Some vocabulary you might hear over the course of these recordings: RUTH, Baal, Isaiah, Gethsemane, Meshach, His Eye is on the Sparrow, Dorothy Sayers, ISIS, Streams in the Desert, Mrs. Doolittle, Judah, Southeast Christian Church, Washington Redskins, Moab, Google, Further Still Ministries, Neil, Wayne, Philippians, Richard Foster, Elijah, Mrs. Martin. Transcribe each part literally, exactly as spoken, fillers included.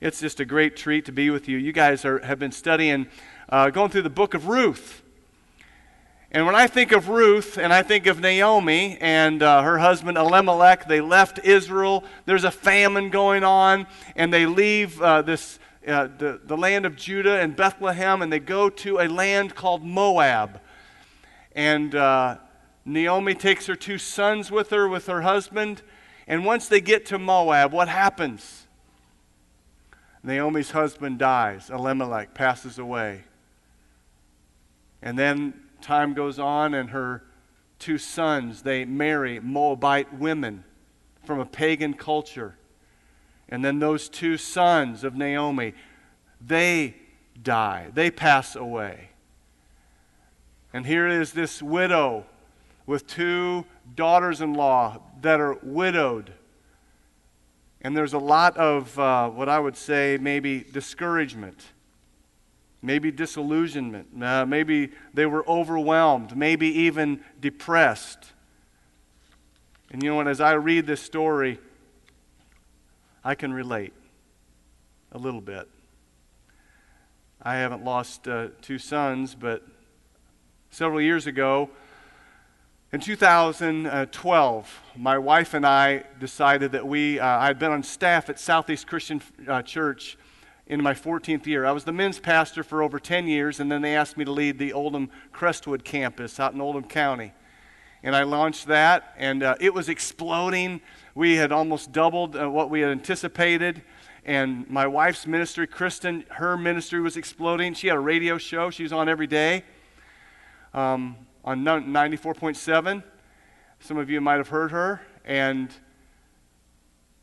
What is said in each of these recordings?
It's just a great treat to be with you. You guys are, have been studying, uh, going through the book of Ruth. And when I think of Ruth and I think of Naomi and uh, her husband Elimelech, they left Israel. There's a famine going on, and they leave uh, this uh, the, the land of Judah and Bethlehem, and they go to a land called Moab. And uh, Naomi takes her two sons with her, with her husband. And once they get to Moab, what happens? Naomi's husband dies. Elimelech passes away. And then time goes on, and her two sons, they marry Moabite women from a pagan culture. And then those two sons of Naomi, they die. They pass away. And here is this widow with two daughters-in-law that are widowed. And there's a lot of uh, what I would say maybe discouragement, maybe disillusionment, uh, maybe they were overwhelmed, maybe even depressed. And you know what, as I read this story, I can relate a little bit. I haven't lost uh, two sons, but several years ago, in two thousand twelve, my wife and I decided that we, uh, I had been on staff at Southeast Christian uh, Church in my fourteenth year. I was the men's pastor for over ten years, and then they asked me to lead the Oldham Crestwood campus out in Oldham County. And I launched that, and uh, it was exploding. We had almost doubled uh, what we had anticipated. And my wife's ministry, Kristen, her ministry was exploding. She had a radio show. She was on every day. Um... on ninety-four point seven. Some of you might have heard her. And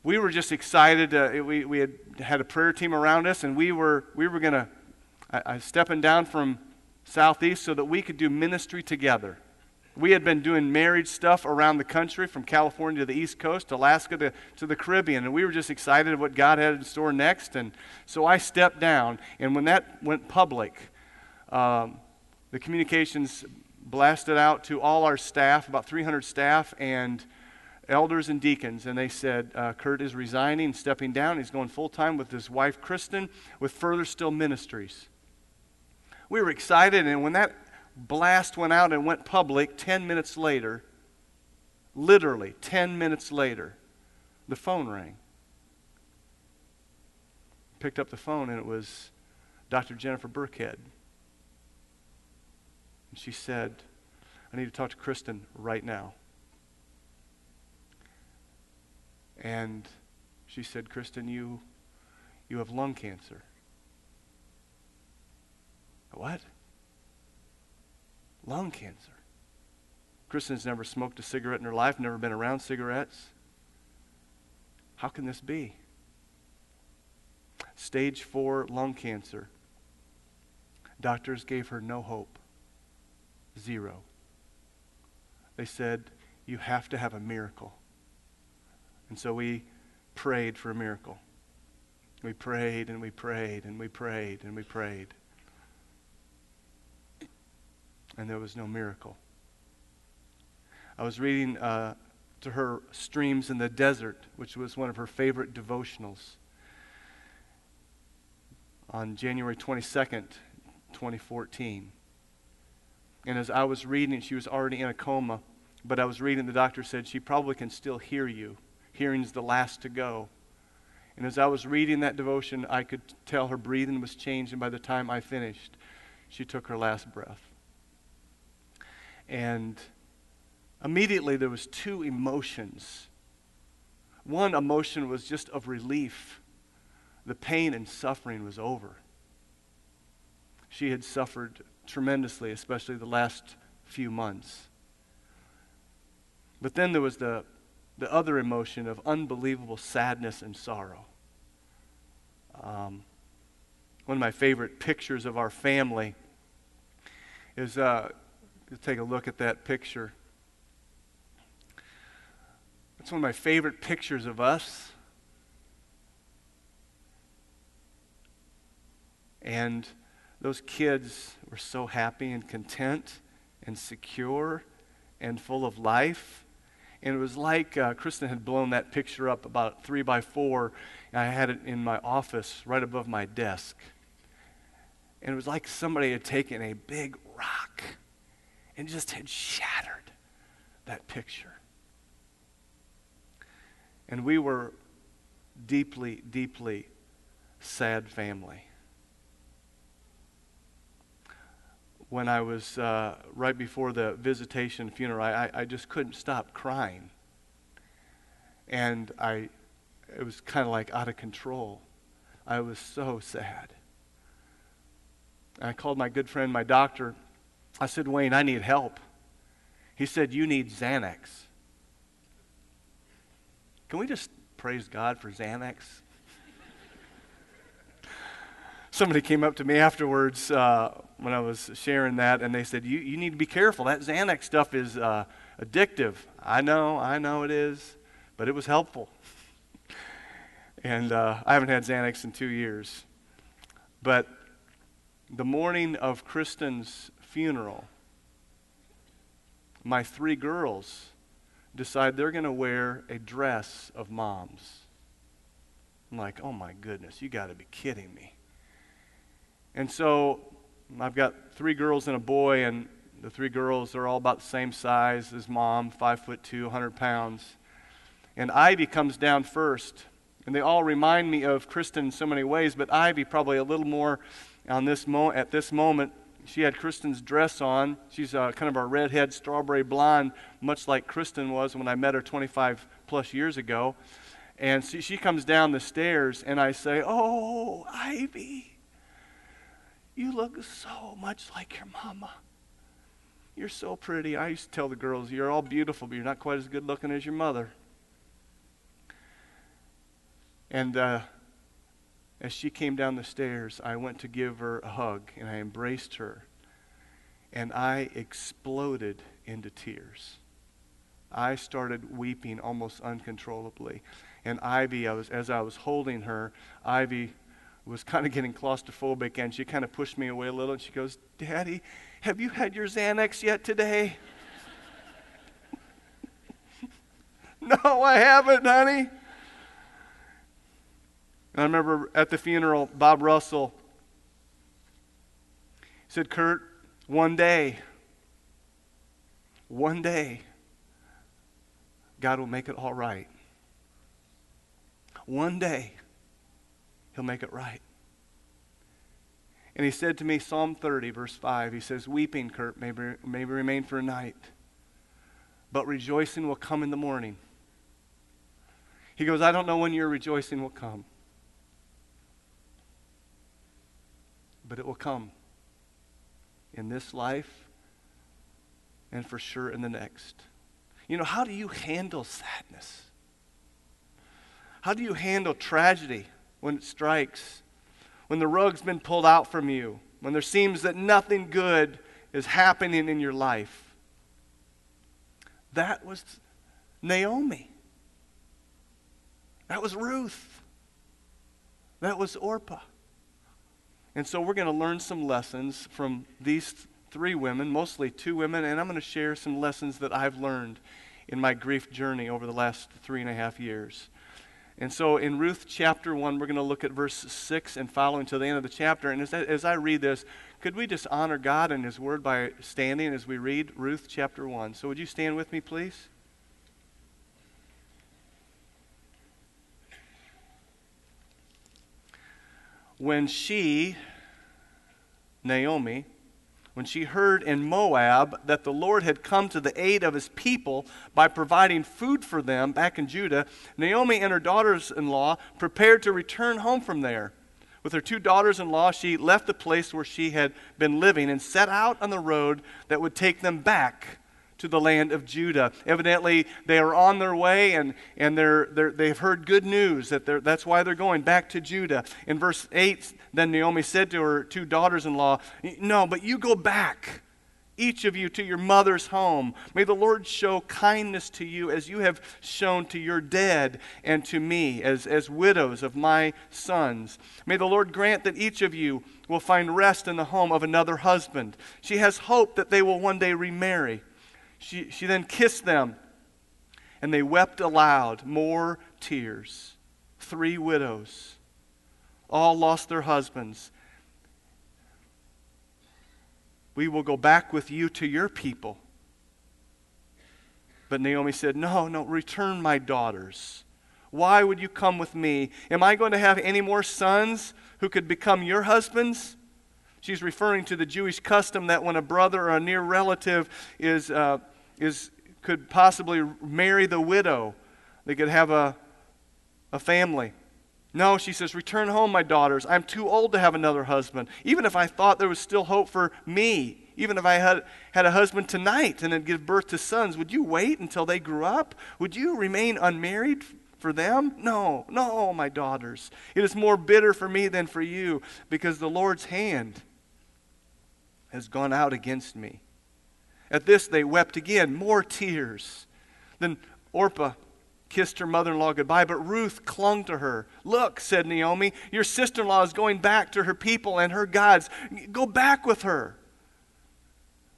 we were just excited. Uh, we, we had had a prayer team around us, and we were we were going to, I was stepping down from Southeast so that we could do ministry together. We had been doing marriage stuff around the country, from California to the East Coast, to Alaska to, to the Caribbean, and we were just excited of what God had in store next. And so I stepped down, and when that went public, um, the communications blasted out to all our staff, about three hundred staff and elders and deacons, and they said, uh, Kurt is resigning, stepping down. He's going full-time with his wife, Kristen, with Further Still Ministries. We were excited, and when that blast went out and went public, ten minutes later, literally ten minutes later, the phone rang. Picked up the phone, and it was Doctor Jennifer Burkhead. And she said, I need to talk to Kristen right now. And she said, Kristen, you you have lung cancer. What? Lung cancer. Kristen's never smoked a cigarette in her life, never been around cigarettes. How can this be? Stage four lung cancer. Doctors gave her no hope. Zero. They said, you have to have a miracle. And so we prayed for a miracle. We prayed and we prayed and we prayed and we prayed. And there was no miracle. I was reading uh, to her Streams in the Desert, which was one of her favorite devotionals. On January twenty-second, twenty fourteen. And as I was reading, she was already in a coma, but I was reading, the doctor said, she probably can still hear you. Hearing's the last to go. And as I was reading that devotion, I could tell her breathing was changed, and by the time I finished, she took her last breath. And immediately there was two emotions. One emotion was just of relief. The pain and suffering was over. She had suffered tremendously, especially the last few months. But then there was the, the other emotion of unbelievable sadness and sorrow. Um, one of my favorite pictures of our family is, uh, take a look at that picture. It's one of my favorite pictures of us. And those kids were so happy and content and secure and full of life. And it was like uh, Kristen had blown that picture up about three by four. And I had it in my office right above my desk. And it was like somebody had taken a big rock and just had shattered that picture. And we were deeply, deeply sad family. When I was, uh, right before the visitation funeral, I, I just couldn't stop crying. And I, it was kind of like out of control. I was so sad. I called my good friend, my doctor. I said, Wayne, I need help. He said, you need Xanax. Can we just praise God for Xanax? Somebody came up to me afterwards uh, when I was sharing that, and they said, you, you need to be careful. That Xanax stuff is uh, addictive. I know, I know it is, but it was helpful. And uh, I haven't had Xanax in two years. But the morning of Kristen's funeral, my three girls decide they're going to wear a dress of mom's. I'm like, oh my goodness, you got to be kidding me. And so I've got three girls and a boy, and the three girls are all about the same size as mom, five foot two, one hundred pounds. And Ivy comes down first, and they all remind me of Kristen in so many ways, but Ivy probably a little more on this mo- at this moment. She had Kristen's dress on. She's uh, kind of a redhead, strawberry blonde, much like Kristen was when I met her twenty-five plus years ago. And she, she comes down the stairs, and I say, oh, Ivy, you look so much like your mama. You're so pretty. I used to tell the girls, you're all beautiful, but you're not quite as good looking as your mother. And uh, as she came down the stairs, I went to give her a hug, and I embraced her, and I exploded into tears. I started weeping almost uncontrollably, and Ivy, I was, as I was holding her, Ivy was kind of getting claustrophobic, and she kind of pushed me away a little, and she goes, Daddy, have you had your Xanax yet today? No, I haven't, honey. And I remember at the funeral, Bob Russell said, Kurt, one day, one day, God will make it all right. One day, He'll make it right. And he said to me, Psalm thirty, verse five, he says, weeping, Kurt, may, be, may remain for a night, but rejoicing will come in the morning. He goes, I don't know when your rejoicing will come, but it will come in this life and for sure in the next. You know, how do you handle sadness? How do you handle tragedy when it strikes? When the rug's been pulled out from you? When there seems that nothing good is happening in your life? That was Naomi. That was Ruth. That was Orpah. And so we're going to learn some lessons from these three women, mostly two women, and I'm going to share some lessons that I've learned in my grief journey over the last three and a half years. And so in Ruth chapter one, we're going to look at verse six and following to the end of the chapter. And as, as I read this, could we just honor God and His Word by standing as we read Ruth chapter one? So would you stand with me, please? When she, Naomi, when she heard in Moab that the Lord had come to the aid of His people by providing food for them back in Judah, Naomi and her daughters-in-law prepared to return home from there. With her two daughters-in-law, she left the place where she had been living and set out on the road that would take them back to the land of Judah. Evidently, they are on their way, and, and they're, they're, they've heard good news. That they're, that's why they're going back to Judah. In verse eight, then Naomi said to her two daughters-in-law, no, but you go back, each of you, to your mother's home. May the Lord show kindness to you as you have shown to your dead and to me as, as widows of my sons. May the Lord grant that each of you will find rest in the home of another husband. She has hope that they will one day remarry. She, she then kissed them and they wept aloud, more tears. Three widows, all lost their husbands. We will go back with you to your people. But Naomi said, no, no, return my daughters. Why would you come with me? Am I going to have any more sons who could become your husbands? She's referring to the Jewish custom that when a brother or a near relative is uh, is could possibly marry the widow, they could have a a family. No, she says, return home, my daughters. I'm too old to have another husband. Even if I thought there was still hope for me, even if I had, had a husband tonight and then give birth to sons, would you wait until they grew up? Would you remain unmarried for them? No, no, my daughters. It is more bitter for me than for you, because the Lord's hand has gone out against me. At this they wept again, more tears. Then Orpah kissed her mother-in-law goodbye, but Ruth clung to her. Look, said Naomi, your sister-in-law is going back to her people and her gods. Go back with her.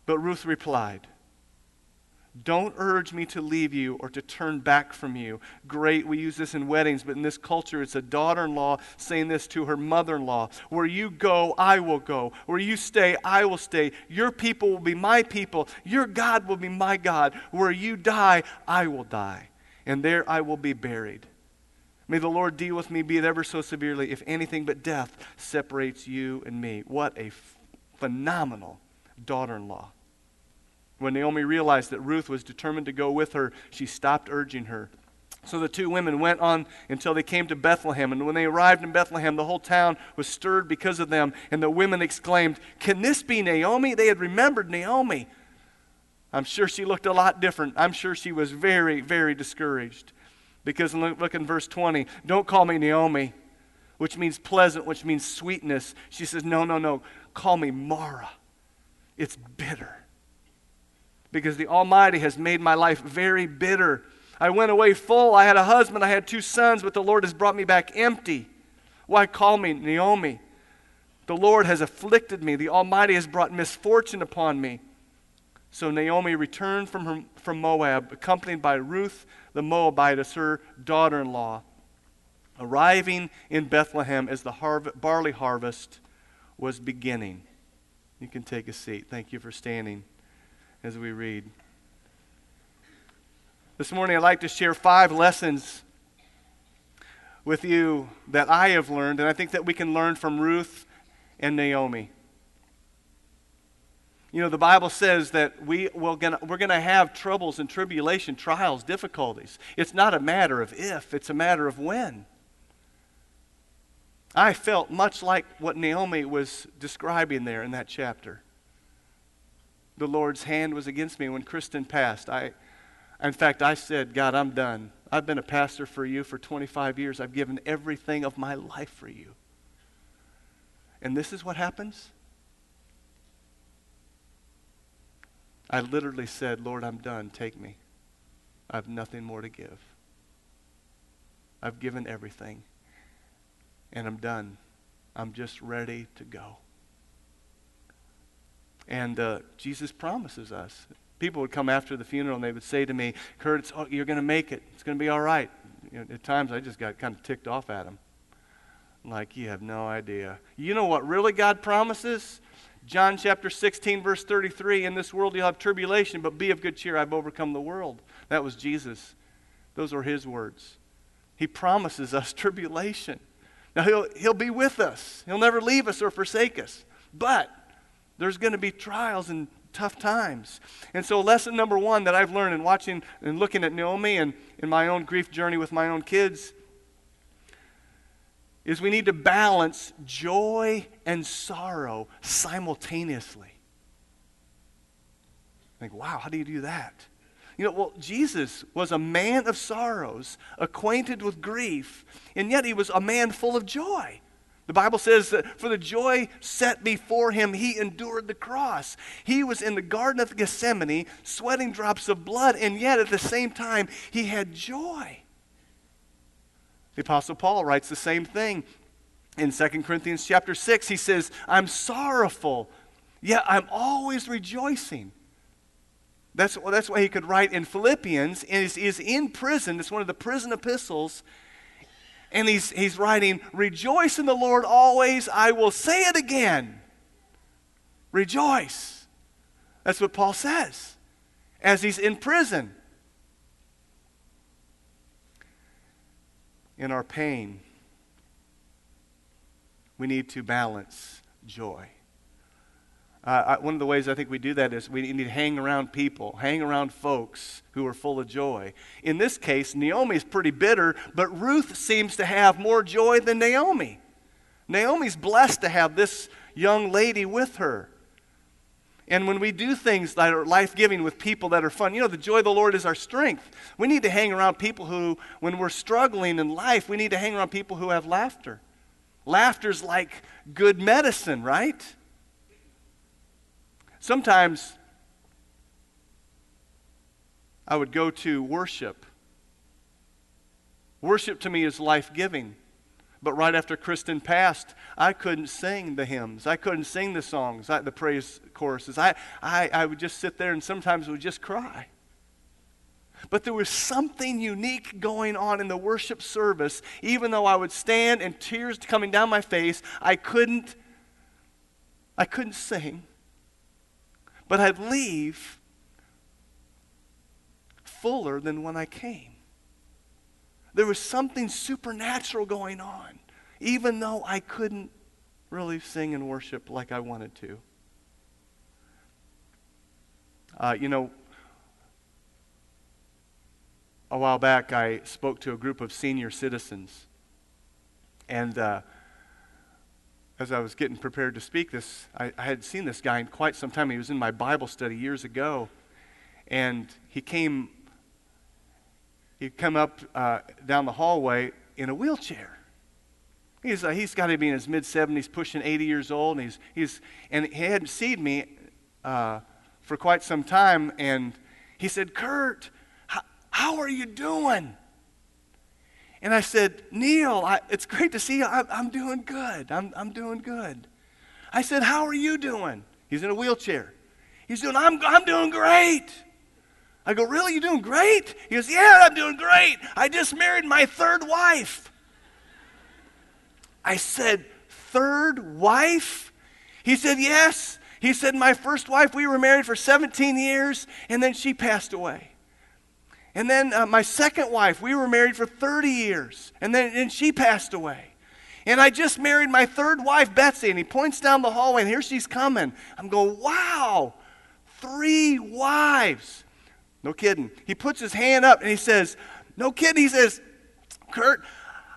But Ruth replied, don't urge me to leave you or to turn back from you. Great, we use this in weddings, but in this culture it's a daughter-in-law saying this to her mother-in-law. Where you go, I will go. Where you stay, I will stay. Your people will be my people. Your God will be my God. Where you die, I will die. And there I will be buried. May the Lord deal with me, be it ever so severely, if anything but death separates you and me. What a f- phenomenal daughter-in-law. When Naomi realized that Ruth was determined to go with her, she stopped urging her. So the two women went on until they came to Bethlehem. And when they arrived in Bethlehem, the whole town was stirred because of them. And the women exclaimed, can this be Naomi? They had remembered Naomi. I'm sure she looked a lot different. I'm sure she was very, very discouraged. Because look, look in verse twenty. Don't call me Naomi, which means pleasant, which means sweetness. She says, no, no, no. Call me Mara. It's bitter. Because the Almighty has made my life very bitter. I went away full. I had a husband. I had two sons, but the Lord has brought me back empty. Why call me Naomi? The Lord has afflicted me. The Almighty has brought misfortune upon me. So Naomi returned from her, from Moab, accompanied by Ruth the Moabitess, her daughter-in-law, arriving in Bethlehem as the harv- barley harvest was beginning. You can take a seat. Thank you for standing as we read. This morning I'd like to share five lessons with you that I have learned, and I think that we can learn from Ruth and Naomi. You know, the Bible says that we will gonna, we're going to have troubles and tribulation, trials, difficulties. It's not a matter of if, it's a matter of when. I felt much like what Naomi was describing there in that chapter. The Lord's hand was against me when Kristen passed. I, in fact, I said, God, I'm done. I've been a pastor for you for twenty-five years. I've given everything of my life for you. And this is what happens? I literally said, Lord, I'm done. Take me. I have nothing more to give. I've given everything. And I'm done. I'm just ready to go. And uh, Jesus promises us. People would come after the funeral and they would say to me, Kurt, it's, oh, you're going to make it. It's going to be all right. You know, at times I just got kind of ticked off at him. Like, you have no idea. You know what really God promises? John chapter sixteen, verse thirty-three, in this world you'll have tribulation, but be of good cheer, I've overcome the world. That was Jesus. Those were his words. He promises us tribulation. Now, he'll, he'll be with us. He'll never leave us or forsake us. But there's going to be trials and tough times. And so lesson number one that I've learned in watching and looking at Naomi and in my own grief journey with my own kids is we need to balance joy and sorrow simultaneously. Like, wow, how do you do that? You know, well, Jesus was a man of sorrows, acquainted with grief, and yet he was a man full of joy. The Bible says that for the joy set before him, he endured the cross. He was in the Garden of Gethsemane, sweating drops of blood, and yet at the same time, he had joy. The Apostle Paul writes the same thing in Second Corinthians chapter six. He says, I'm sorrowful, yet I'm always rejoicing. That's, well, that's why he could write in Philippians, and is, is in prison. It's one of the prison epistles. And he's, he's writing, rejoice in the Lord always. I will say it again. Rejoice. That's what Paul says as he's in prison. In our pain, we need to balance joy. Uh, I, one of the ways I think we do that is we need to hang around people, hang around folks who are full of joy. In this case, Naomi's pretty bitter, but Ruth seems to have more joy than Naomi. Naomi's blessed to have this young lady with her. And when we do things that are life-giving with people that are fun, you know, the joy of the Lord is our strength. We need to hang around people who, when we're struggling in life, we need to hang around people who have laughter. Laughter's like good medicine, right? Sometimes I would go to worship. Worship to me is life-giving. But right after Kristen passed, I couldn't sing the hymns. I couldn't sing the songs, the praise choruses. I, I, I would just sit there and sometimes would just cry. But there was something unique going on in the worship service. Even though I would stand and tears coming down my face, I couldn't, I couldn't sing. But I'd leave fuller than when I came. There was something supernatural going on, even though I couldn't really sing and worship like I wanted to. Uh, you know, a while back I spoke to a group of senior citizens. And uh, as I was getting prepared to speak this, I, I had seen this guy in quite some time. He was in my Bible study years ago. And he came... He'd come up uh, down the hallway in a wheelchair. He's uh, he's got to be in his mid seventies, pushing eighty years old, and he's he's and he hadn't seen me uh, for quite some time. And he said, "Kurt, how, how are you doing?" And I said, "Neil, I, it's great to see you. I'm, I'm doing good. I'm I'm doing good." I said, "How are you doing?" He's in a wheelchair. He's doing. I'm I'm doing great. I go, really, you doing great? He goes, yeah, I'm doing great. I just married my third wife. I said, third wife? He said, yes. He said, my first wife, we were married for seventeen years, and then she passed away. And then uh, my second wife, we were married for thirty years, and then and she passed away. And I just married my third wife, Betsy, and he points down the hallway, and here she's coming. I'm going, wow, three wives. No kidding. He puts his hand up and he says, no kidding. He says, Kurt,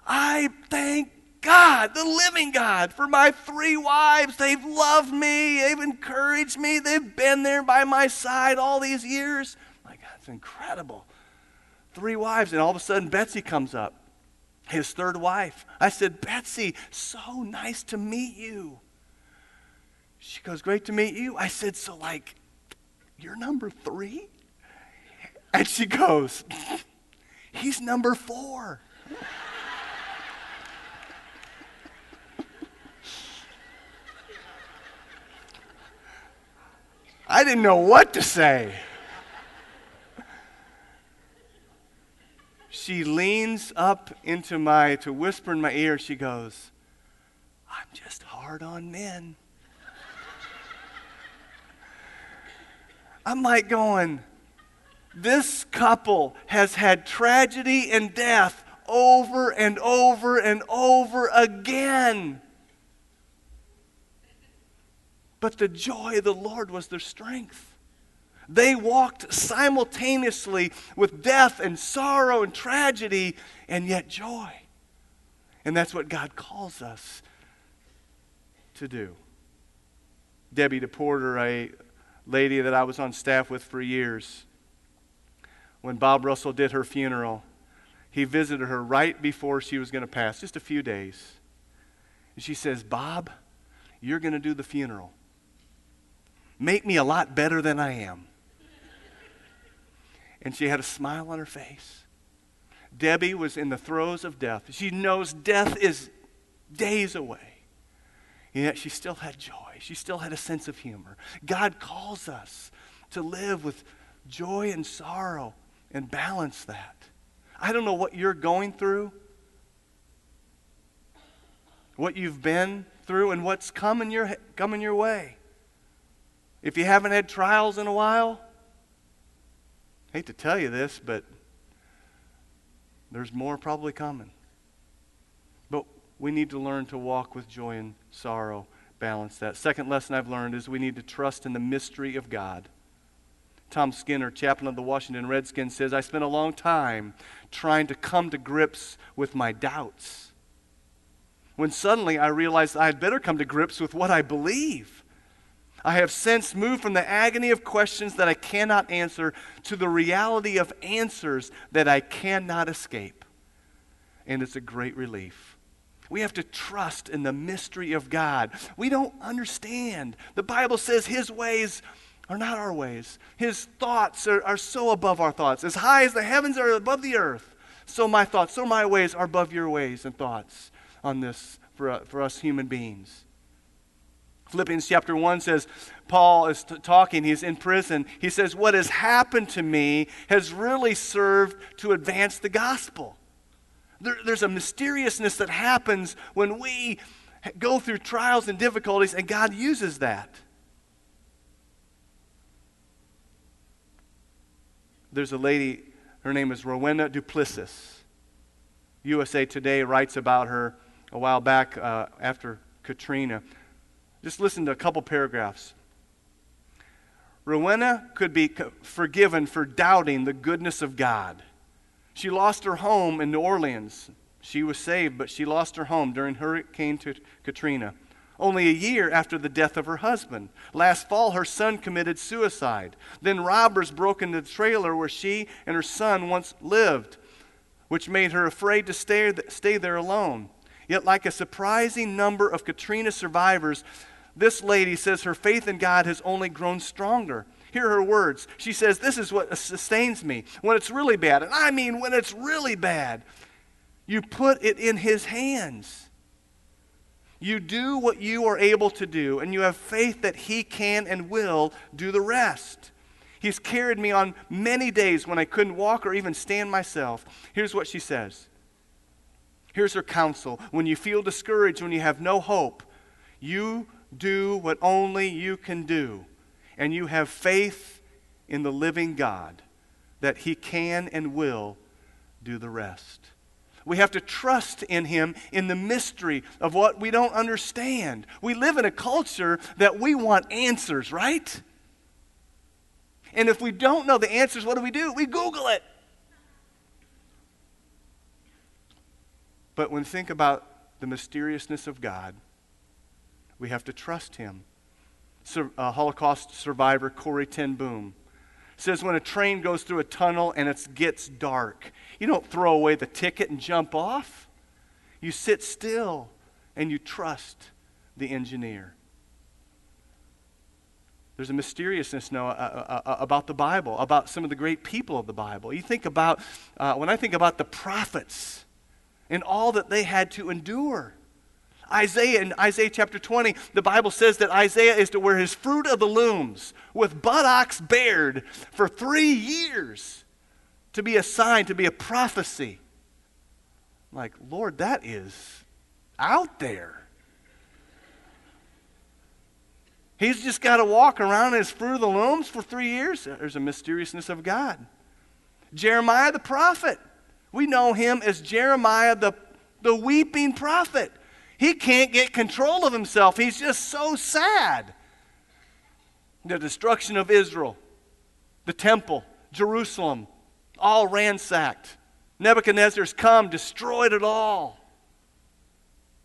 I thank God, the living God, for my three wives. They've loved me. They've encouraged me. They've been there by my side all these years. My God, it's incredible. Three wives. And all of a sudden, Betsy comes up, his third wife. I said, Betsy, so nice to meet you. She goes, great to meet you. I said, so like, you're number three? And she goes, he's number four. I didn't know what to say. She leans up into my, to whisper in my ear, she goes, I'm just hard on men. I'm like going, this couple has had tragedy and death over and over and over again. But the joy of the Lord was their strength. They walked simultaneously with death and sorrow and tragedy and yet joy. And that's what God calls us to do. Debbie DePorter, a lady that I was on staff with for years, when Bob Russell did her funeral, he visited her right before she was going to pass, just a few days. And she says, Bob, you're going to do the funeral. Make me a lot better than I am. And she had a smile on her face. Debbie was in the throes of death. She knows death is days away. And yet she still had joy. She still had a sense of humor. God calls us to live with joy and sorrow and balance that. I don't know what you're going through, what you've been through, and what's coming your, coming your way. If you haven't had trials in a while, I hate to tell you this, but there's more probably coming. But we need to learn to walk with joy and sorrow, balance that. Second lesson I've learned is we need to trust in the mystery of God. Tom Skinner, chaplain of the Washington Redskins, says, I spent a long time trying to come to grips with my doubts, when suddenly I realized I had better come to grips with what I believe. I have since moved from the agony of questions that I cannot answer to the reality of answers that I cannot escape. And it's a great relief. We have to trust in the mystery of God. We don't understand. The Bible says His ways are not our ways. His thoughts are, are so above our thoughts. As high as the heavens are above the earth, so my thoughts, so my ways are above your ways and thoughts on this for, uh, for us human beings. Philippians chapter one says, Paul is t- talking, he's in prison. He says, what has happened to me has really served to advance the gospel. There, there's a mysteriousness that happens when we go through trials and difficulties, and God uses that. There's a lady, her name is Rowena Duplissis. U S A Today writes about her a while back uh, after Katrina. Just listen to a couple paragraphs. Rowena could be forgiven for doubting the goodness of God. She lost her home in New Orleans. She was saved, but she lost her home during Hurricane Katrina, only a year after the death of her husband. Last fall, her son committed suicide. Then robbers broke into the trailer where she and her son once lived, which made her afraid to stay, stay there alone. Yet, like a surprising number of Katrina survivors, this lady says her faith in God has only grown stronger. Hear her words. She says, this is what sustains me when it's really bad. And I mean when it's really bad. You put it in His hands. You do what you are able to do, and you have faith that He can and will do the rest. He's carried me on many days when I couldn't walk or even stand myself. Here's what she says. Here's her counsel. When you feel discouraged, when you have no hope, you do what only you can do. And you have faith in the living God that He can and will do the rest. We have to trust in Him in the mystery of what we don't understand. We live in a culture that we want answers, right? And if we don't know the answers, what do we do? We Google it. But when think about the mysteriousness of God, we have to trust Him. Sur- uh, Holocaust survivor Corrie ten Boom says, when a train goes through a tunnel and it gets dark, you don't throw away the ticket and jump off. You sit still and you trust the engineer. There's a mysteriousness now uh, uh, uh, about the Bible, about some of the great people of the Bible. You think about, uh, when I think about the prophets, and all that they had to endure. Isaiah, in Isaiah chapter twenty, the Bible says that Isaiah is to wear his fruit of the looms with buttocks bared for three years to be a sign, to be a prophecy. I'm like, Lord, that is out there. He's just got to walk around in his fruit of the looms for three years? There's a mysteriousness of God. Jeremiah the prophet. We know him as Jeremiah, the, the weeping prophet. He can't get control of himself. He's just so sad. The destruction of Israel, the temple, Jerusalem, all ransacked. Nebuchadnezzar's come, destroyed it all.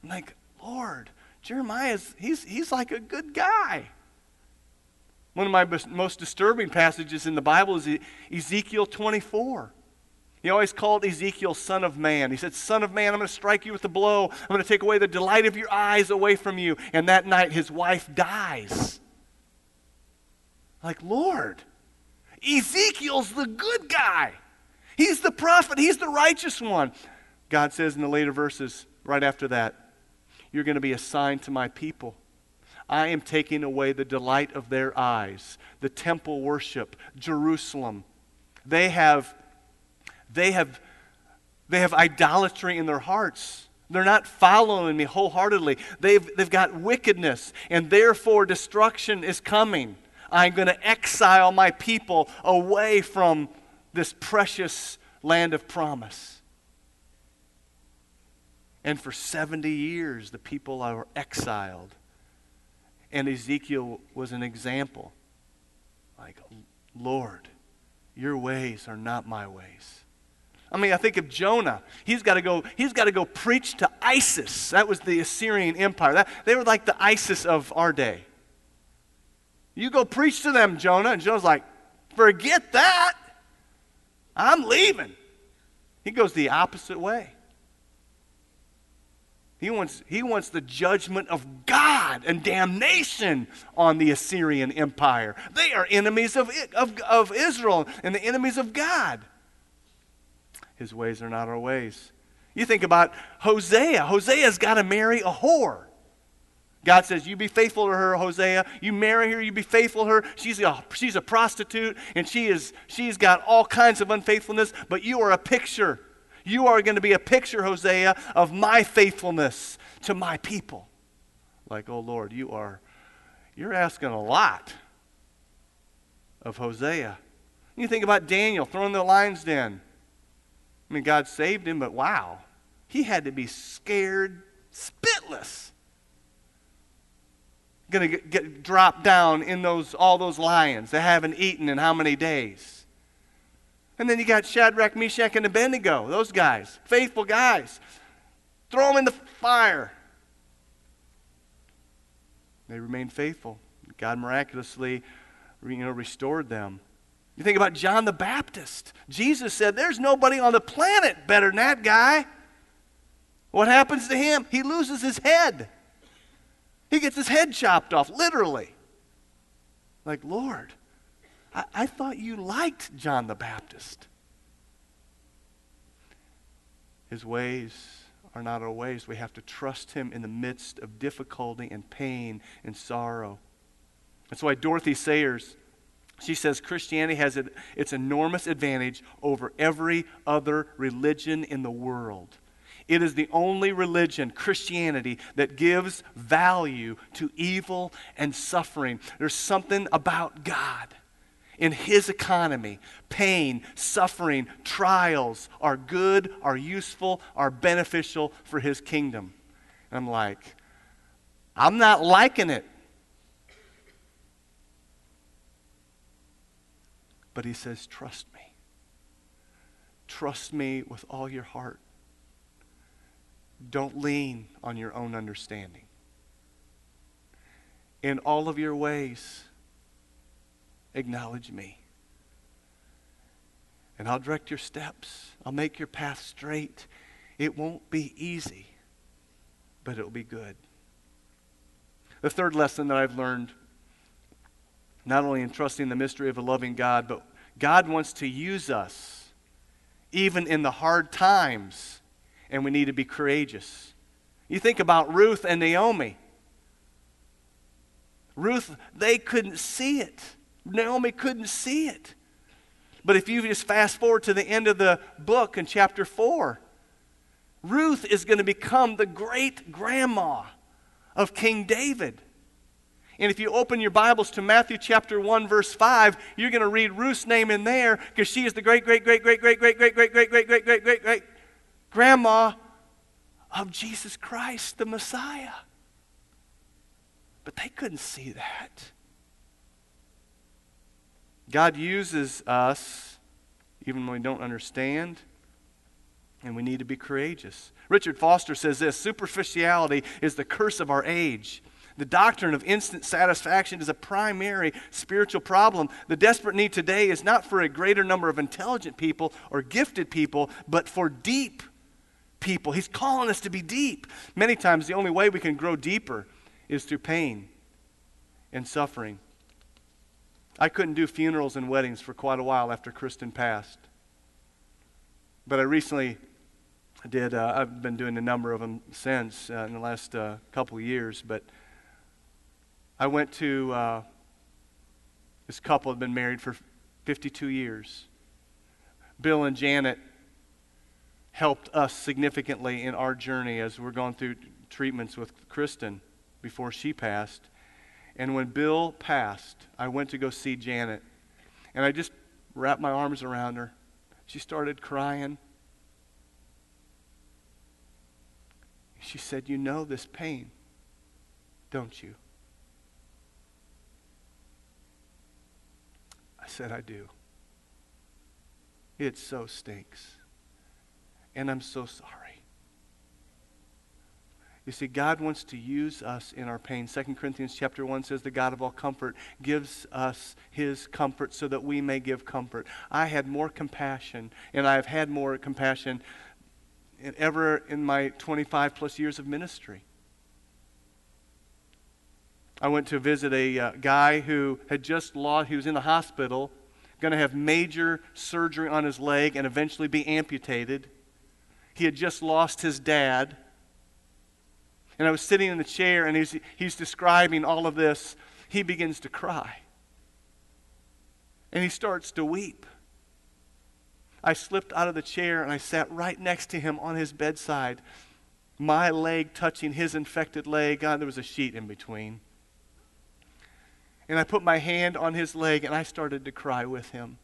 I'm like, Lord, Jeremiah's, he's, he's like a good guy. One of my most disturbing passages in the Bible is Ezekiel twenty-four. He always called Ezekiel son of man. He said, son of man, I'm going to strike you with a blow. I'm going to take away the delight of your eyes away from you. And that night his wife dies. Like, Lord, Ezekiel's the good guy. He's the prophet. He's the righteous one. God says in the later verses right after that, you're going to be a sign to my people. I am taking away the delight of their eyes, the temple worship, Jerusalem. They have, they have, they have idolatry in their hearts. They're not following me wholeheartedly. They've, they've got wickedness, and therefore destruction is coming. I'm going to exile my people away from this precious land of promise. And for seventy years, the people are exiled. And Ezekiel was an example. Like, Lord, your ways are not my ways. I mean, I think of Jonah. He's got to go, he's got to go preach to ISIS. That was the Assyrian Empire. That, they were like the ISIS of our day. You go preach to them, Jonah. And Jonah's like, forget that. I'm leaving. He goes the opposite way. He wants, he wants the judgment of God and damnation on the Assyrian Empire. They are enemies of, of, of Israel and the enemies of God. His ways are not our ways. You think about Hosea. Hosea's got to marry a whore. God says, you be faithful to her, Hosea. You marry her, you be faithful to her. She's a, she's a prostitute, and she is, she's got all kinds of unfaithfulness, but you are a picture. You are going to be a picture, Hosea, of my faithfulness to my people. Like, oh, Lord, you are, you're asking a lot of Hosea. You think about Daniel thrown in the lion's den. I mean, God saved him, but wow, he had to be scared spitless. Going to get, get dropped down in those all those lions that haven't eaten in how many days. And then you got Shadrach, Meshach, and Abednego, those guys, faithful guys. Throw them in the fire. They remained faithful. God miraculously, you know, restored them. You think about John the Baptist. Jesus said, there's nobody on the planet better than that guy. What happens to him? He loses his head. He gets his head chopped off, literally. Like, Lord, I, I thought you liked John the Baptist. His ways are not our ways. We have to trust him in the midst of difficulty and pain and sorrow. That's why Dorothy Sayers, she says Christianity has it, its enormous advantage over every other religion in the world. It is the only religion, Christianity, that gives value to evil and suffering. There's something about God. In his economy, pain, suffering, trials are good, are useful, are beneficial for his kingdom. And I'm like, I'm not liking it. But he says, trust me. Trust me with all your heart. Don't lean on your own understanding. In all of your ways, acknowledge me. And I'll direct your steps. I'll make your path straight. It won't be easy, but it'll be good. The third lesson that I've learned, not only in trusting the mystery of a loving God, but God wants to use us even in the hard times, and we need to be courageous. You think about Ruth and Naomi. Ruth, they couldn't see it. Naomi couldn't see it. But if you just fast forward to the end of the book in chapter four, Ruth is going to become the great grandma of King David. And if you open your Bibles to Matthew chapter one, verse five, you're going to read Ruth's name in there because she is the great, great, great, great, great, great, great, great, great, great, great, great, great, great grandma of Jesus Christ, the Messiah. But they couldn't see that. God uses us even when we don't understand, and we need to be courageous. Richard Foster says this: superficiality is the curse of our age. The doctrine of instant satisfaction is a primary spiritual problem. The desperate need today is not for a greater number of intelligent people or gifted people, but for deep people. He's calling us to be deep. Many times the only way we can grow deeper is through pain and suffering. I couldn't do funerals and weddings for quite a while after Kristen passed. But I recently did, uh, I've been doing a number of them since uh, in the last uh, couple of years, but I went to, uh, this couple had been married for fifty-two years. Bill and Janet helped us significantly in our journey as we're going through treatments with Kristen before she passed. And when Bill passed, I went to go see Janet, and I just wrapped my arms around her. She started crying. She said, "You know this pain, don't you?" I said, "I do. It so stinks. And I'm so sorry." You see, God wants to use us in our pain. Second Corinthians chapter one says, the God of all comfort gives us his comfort so that we may give comfort. I had more compassion, and I have had more compassion than ever in my twenty-five plus years of ministry. I went to visit a uh, guy who had just lost, he was in the hospital, going to have major surgery on his leg and eventually be amputated. He had just lost his dad. And I was sitting in the chair, and he's, he's describing all of this. He begins to cry. And he starts to weep. I slipped out of the chair, and I sat right next to him on his bedside, my leg touching his infected leg. God, there was a sheet in between. And I put my hand on his leg, and I started to cry with him.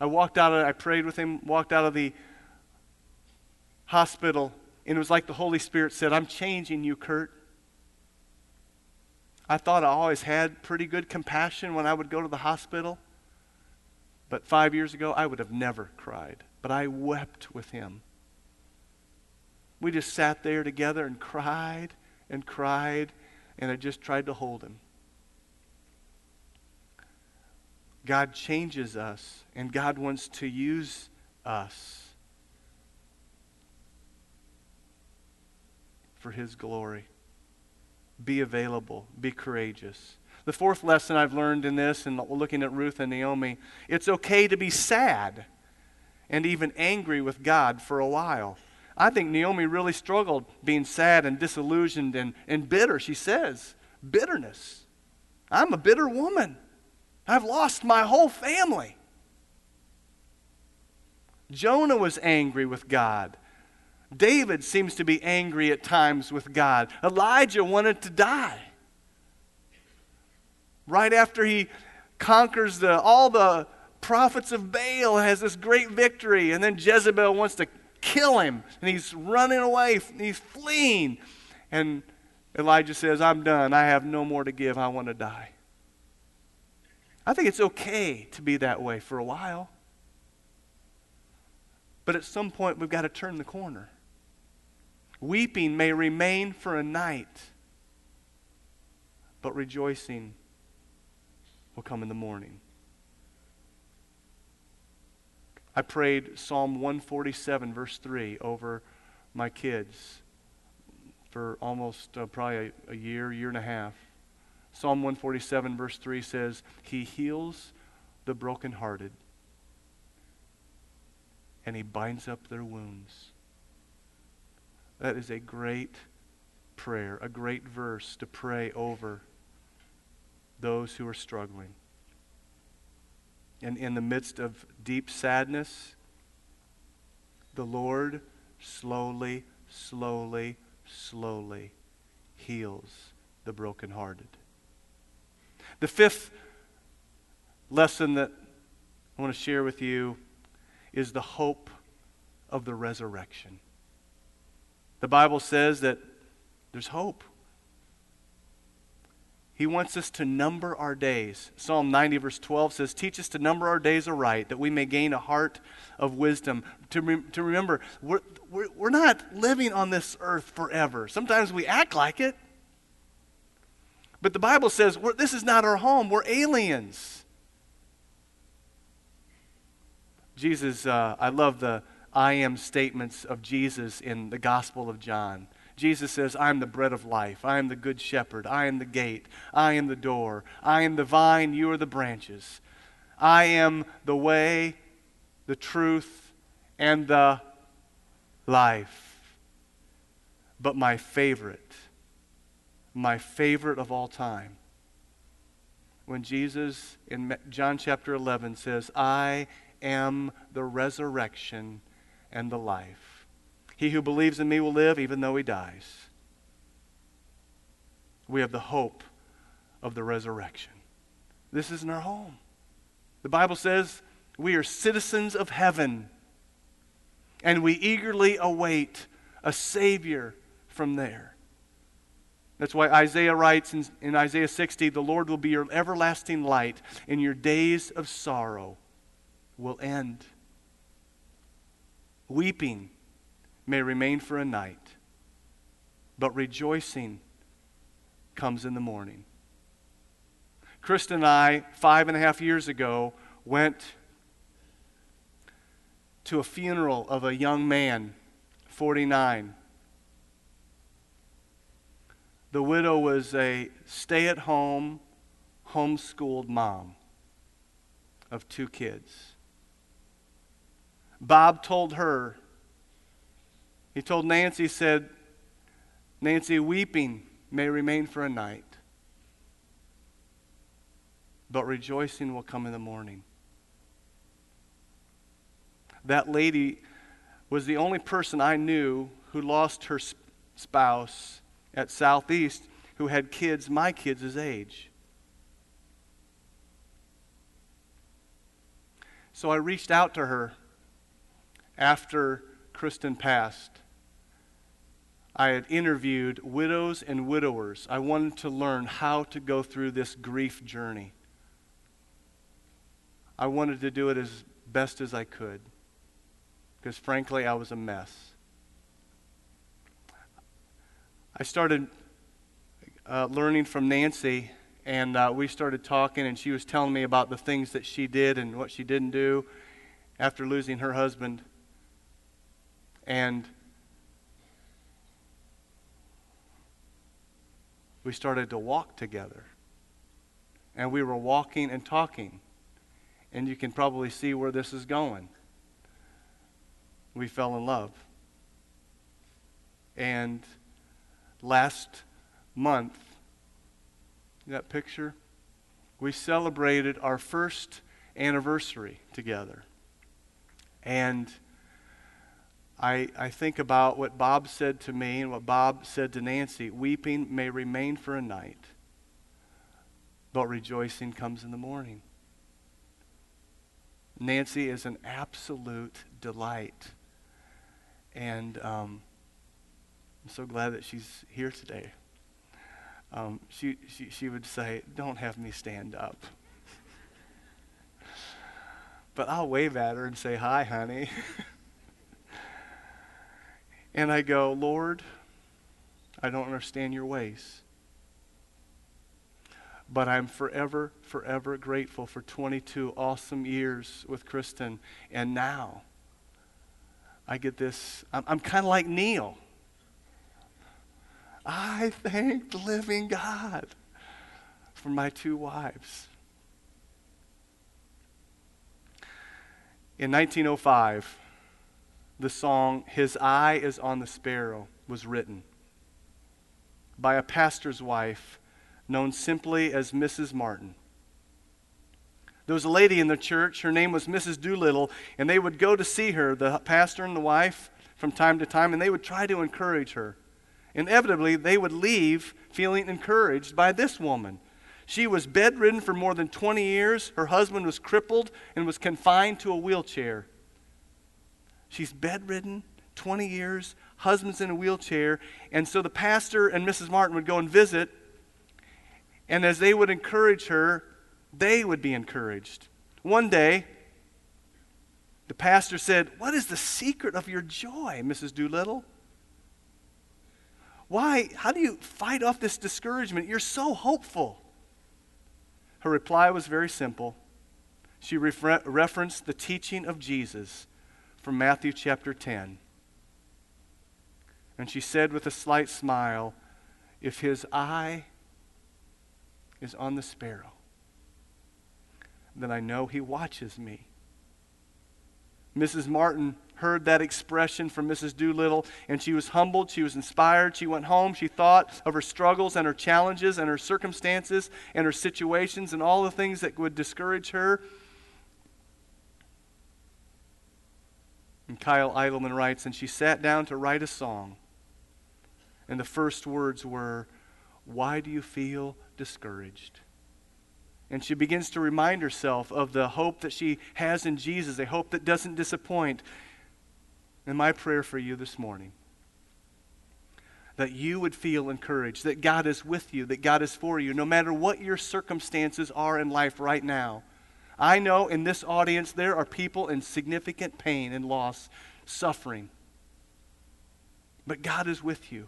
I walked out of, I prayed with him, walked out of the hospital, and it was like the Holy Spirit said, "I'm changing you, Kurt." I thought I always had pretty good compassion when I would go to the hospital. But five years ago, I would have never cried. But I wept with him. We just sat there together and cried and cried, and I just tried to hold him. God changes us, and God wants to use us for his glory. Be available. Be courageous. The fourth lesson I've learned in this, and looking at Ruth and Naomi, it's okay to be sad and even angry with God for a while. I think Naomi really struggled being sad and disillusioned and, and bitter. She says, bitterness. I'm a bitter woman. I've lost my whole family. Jonah was angry with God. David seems to be angry at times with God. Elijah wanted to die. Right after he conquers the, all the prophets of Baal, has this great victory, and then Jezebel wants to kill him, and he's running away, he's fleeing. And Elijah says, "I'm done. I have no more to give. I want to die." I think it's okay to be that way for a while. But at some point, we've got to turn the corner. Weeping may remain for a night, but rejoicing will come in the morning. I prayed Psalm one forty-seven, verse three, over my kids for almost uh, probably a, a year, year and a half. Psalm one forty-seven, verse three says, "He heals the brokenhearted, and he binds up their wounds." That is a great prayer, a great verse to pray over those who are struggling. And in the midst of deep sadness, the Lord slowly, slowly, slowly heals the brokenhearted. The fifth lesson that I want to share with you is the hope of the resurrection. The Bible says that there's hope. He wants us to number our days. Psalm ninety verse twelve says, "Teach us to number our days aright, that we may gain a heart of wisdom." To, re- to remember, we're, we're, we're not living on this earth forever. Sometimes we act like it. But the Bible says, we're, this is not our home. We're aliens. Jesus, uh, I love the I am statements of Jesus in the Gospel of John. Jesus says, "I am the bread of life. I am the good shepherd. I am the gate. I am the door. I am the vine. You are the branches. I am the way, the truth, and the life." But my favorite my favorite of all time. When Jesus in John chapter eleven says, I am the resurrection and the life. He who believes in me will live even though he dies. We have the hope of the resurrection. This isn't our home. The Bible says we are citizens of heaven, and we eagerly await a Savior from there. That's why Isaiah writes in, in Isaiah sixty, the Lord will be your everlasting light, and your days of sorrow will end. Weeping may remain for a night, but rejoicing comes in the morning. Kristen and I, five and a half years ago, went to a funeral of a young man, forty-nine. The widow was a stay-at-home, homeschooled mom of two kids. Bob told her, he told Nancy, he said, Nancy, weeping may remain for a night, but rejoicing will come in the morning. That lady was the only person I knew who lost her sp- spouse at Southeast who had kids my kids' age. So I reached out to her after Kristen passed. I had interviewed widows and widowers. I wanted to learn how to go through this grief journey. I wanted to do it as best as I could because, frankly, I was a mess. I started uh, learning from Nancy, and uh, we started talking, and she was telling me about the things that she did and what she didn't do after losing her husband. And we started to walk together, and we were walking and talking, and you can probably see where this is going. We fell in love, and last month, that picture, we celebrated our first anniversary together. And I, I think about what Bob said to me and what Bob said to Nancy. Weeping may remain for a night, but rejoicing comes in the morning. Nancy is an absolute delight. And um I'm so glad that she's here today. Um, she, she, she would say, don't have me stand up. But I'll wave at her and say, hi, honey. And I go, Lord, I don't understand your ways. But I'm forever, forever grateful for twenty-two awesome years with Kristen. And now I get this, I'm, I'm kind of like Neil. I thank the living God for my two wives. In nineteen oh five, the song His Eye is on the Sparrow was written by a pastor's wife known simply as Missus Martin. There was a lady in the church, her name was Missus Doolittle, and they would go to see her, the pastor and the wife, from time to time, and they would try to encourage her. Inevitably, they would leave feeling encouraged by this woman. She was bedridden for more than twenty years. Her husband was crippled and was confined to a wheelchair. She's bedridden, twenty years, husband's in a wheelchair. And so the pastor and Missus Martin would go and visit. And as they would encourage her, they would be encouraged. One day, the pastor said, "What is the secret of your joy, Missus Doolittle? Why, how do you fight off this discouragement? You're so hopeful." Her reply was very simple. She refer- referenced the teaching of Jesus from Matthew chapter ten. And she said with a slight smile, "If his eye is on the sparrow, then I know he watches me." Missus Martin heard that expression from Missus Doolittle, and she was humbled, she was inspired, she went home, she thought of her struggles and her challenges and her circumstances and her situations and all the things that would discourage her. And Kyle Eidelman writes, and she sat down to write a song. And the first words were, "Why do you feel discouraged?" And she begins to remind herself of the hope that she has in Jesus, a hope that doesn't disappoint. And my prayer for you this morning, that you would feel encouraged, that God is with you, that God is for you, no matter what your circumstances are in life right now. I know in this audience there are people in significant pain and loss, suffering. But God is with you.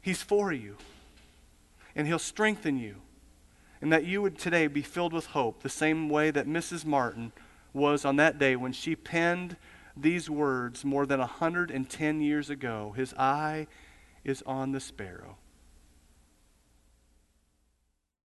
He's for you. And He'll strengthen you. And that you would today be filled with hope, the same way that Missus Martin was on that day when she penned these words more than one hundred ten years ago. His eye is on the sparrow.